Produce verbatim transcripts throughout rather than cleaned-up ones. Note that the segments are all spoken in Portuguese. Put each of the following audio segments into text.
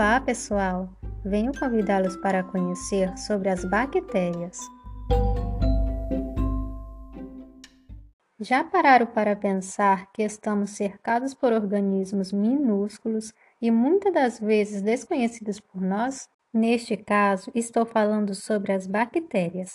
Olá, pessoal! Venho convidá-los para conhecer sobre as bactérias. Já pararam para pensar que estamos cercados por organismos minúsculos e muitas das vezes desconhecidos por nós? Neste caso, estou falando sobre as bactérias.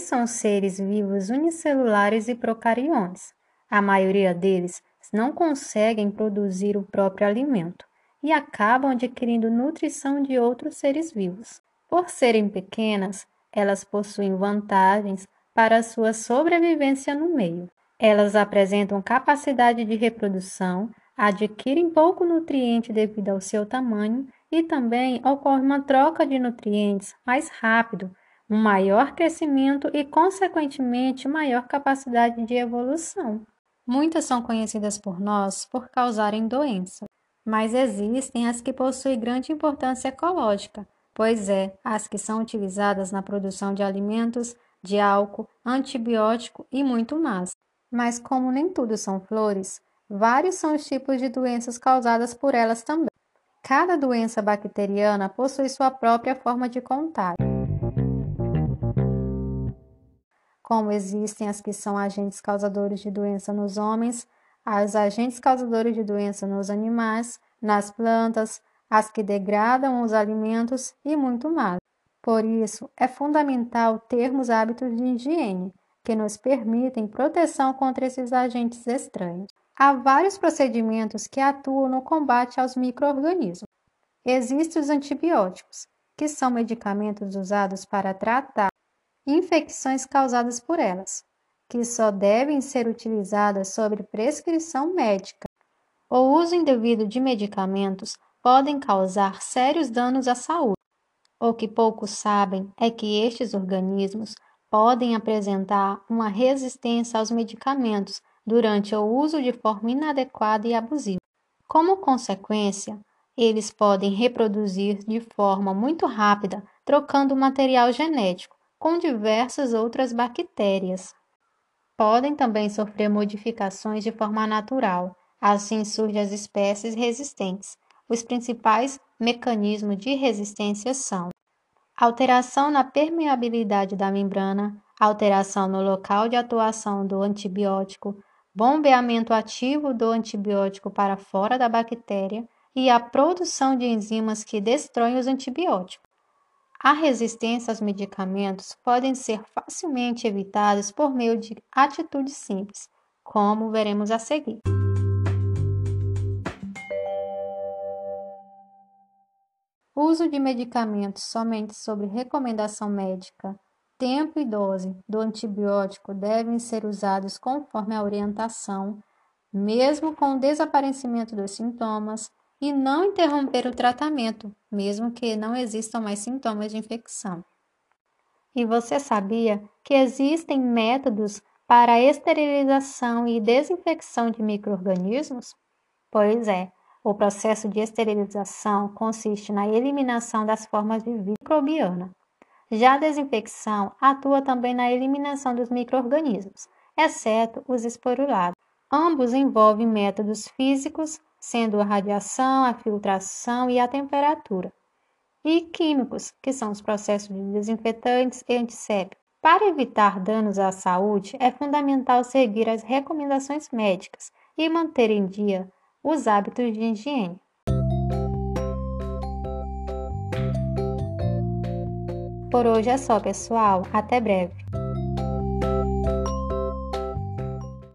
São seres vivos unicelulares e procariontes. A maioria deles não conseguem produzir o próprio alimento e acabam adquirindo nutrição de outros seres vivos. Por serem pequenas, elas possuem vantagens para sua sobrevivência no meio. Elas apresentam capacidade de reprodução, adquirem pouco nutriente devido ao seu tamanho e também ocorre uma troca de nutrientes mais rápido, um maior crescimento e, consequentemente, maior capacidade de evolução. Muitas são conhecidas por nós por causarem doenças, mas existem as que possuem grande importância ecológica, pois é, as que são utilizadas na produção de alimentos, de álcool, antibiótico e muito mais. Mas como nem tudo são flores, vários são os tipos de doenças causadas por elas também. Cada doença bacteriana possui sua própria forma de contágio. Como existem as que são agentes causadores de doença nos homens, as agentes causadores de doença nos animais, nas plantas, as que degradam os alimentos e muito mais. Por isso, é fundamental termos hábitos de higiene, que nos permitem proteção contra esses agentes estranhos. Há vários procedimentos que atuam no combate aos micro-organismos. Existem os antibióticos, que são medicamentos usados para tratar infecções causadas por elas, que só devem ser utilizadas sob prescrição médica. O uso indevido de medicamentos podem causar sérios danos à saúde. O que poucos sabem é que estes organismos podem apresentar uma resistência aos medicamentos durante o uso de forma inadequada e abusiva. Como consequência, eles podem reproduzir de forma muito rápida, trocando o material genético com diversas outras bactérias. Podem também sofrer modificações de forma natural, assim surgem as espécies resistentes. Os principais mecanismos de resistência são alteração na permeabilidade da membrana, alteração no local de atuação do antibiótico, bombeamento ativo do antibiótico para fora da bactéria e a produção de enzimas que destroem os antibióticos. A resistência aos medicamentos podem ser facilmente evitadas por meio de atitudes simples, como veremos a seguir. Uso de medicamentos somente sobre recomendação médica, tempo e dose do antibiótico devem ser usados conforme a orientação, mesmo com o desaparecimento dos sintomas, e não interromper o tratamento, mesmo que não existam mais sintomas de infecção. E você sabia que existem métodos para esterilização e desinfecção de micro-organismos? Pois é, o processo de esterilização consiste na eliminação das formas de vida microbiana. Já a desinfecção atua também na eliminação dos micro-organismos, exceto os esporulados. Ambos envolvem métodos físicos, sendo a radiação, a filtração e a temperatura, e químicos, que são os processos de desinfetantes e antissépticos. Para evitar danos à saúde, é fundamental seguir as recomendações médicas e manter em dia os hábitos de higiene. Por hoje é só, pessoal. Até breve!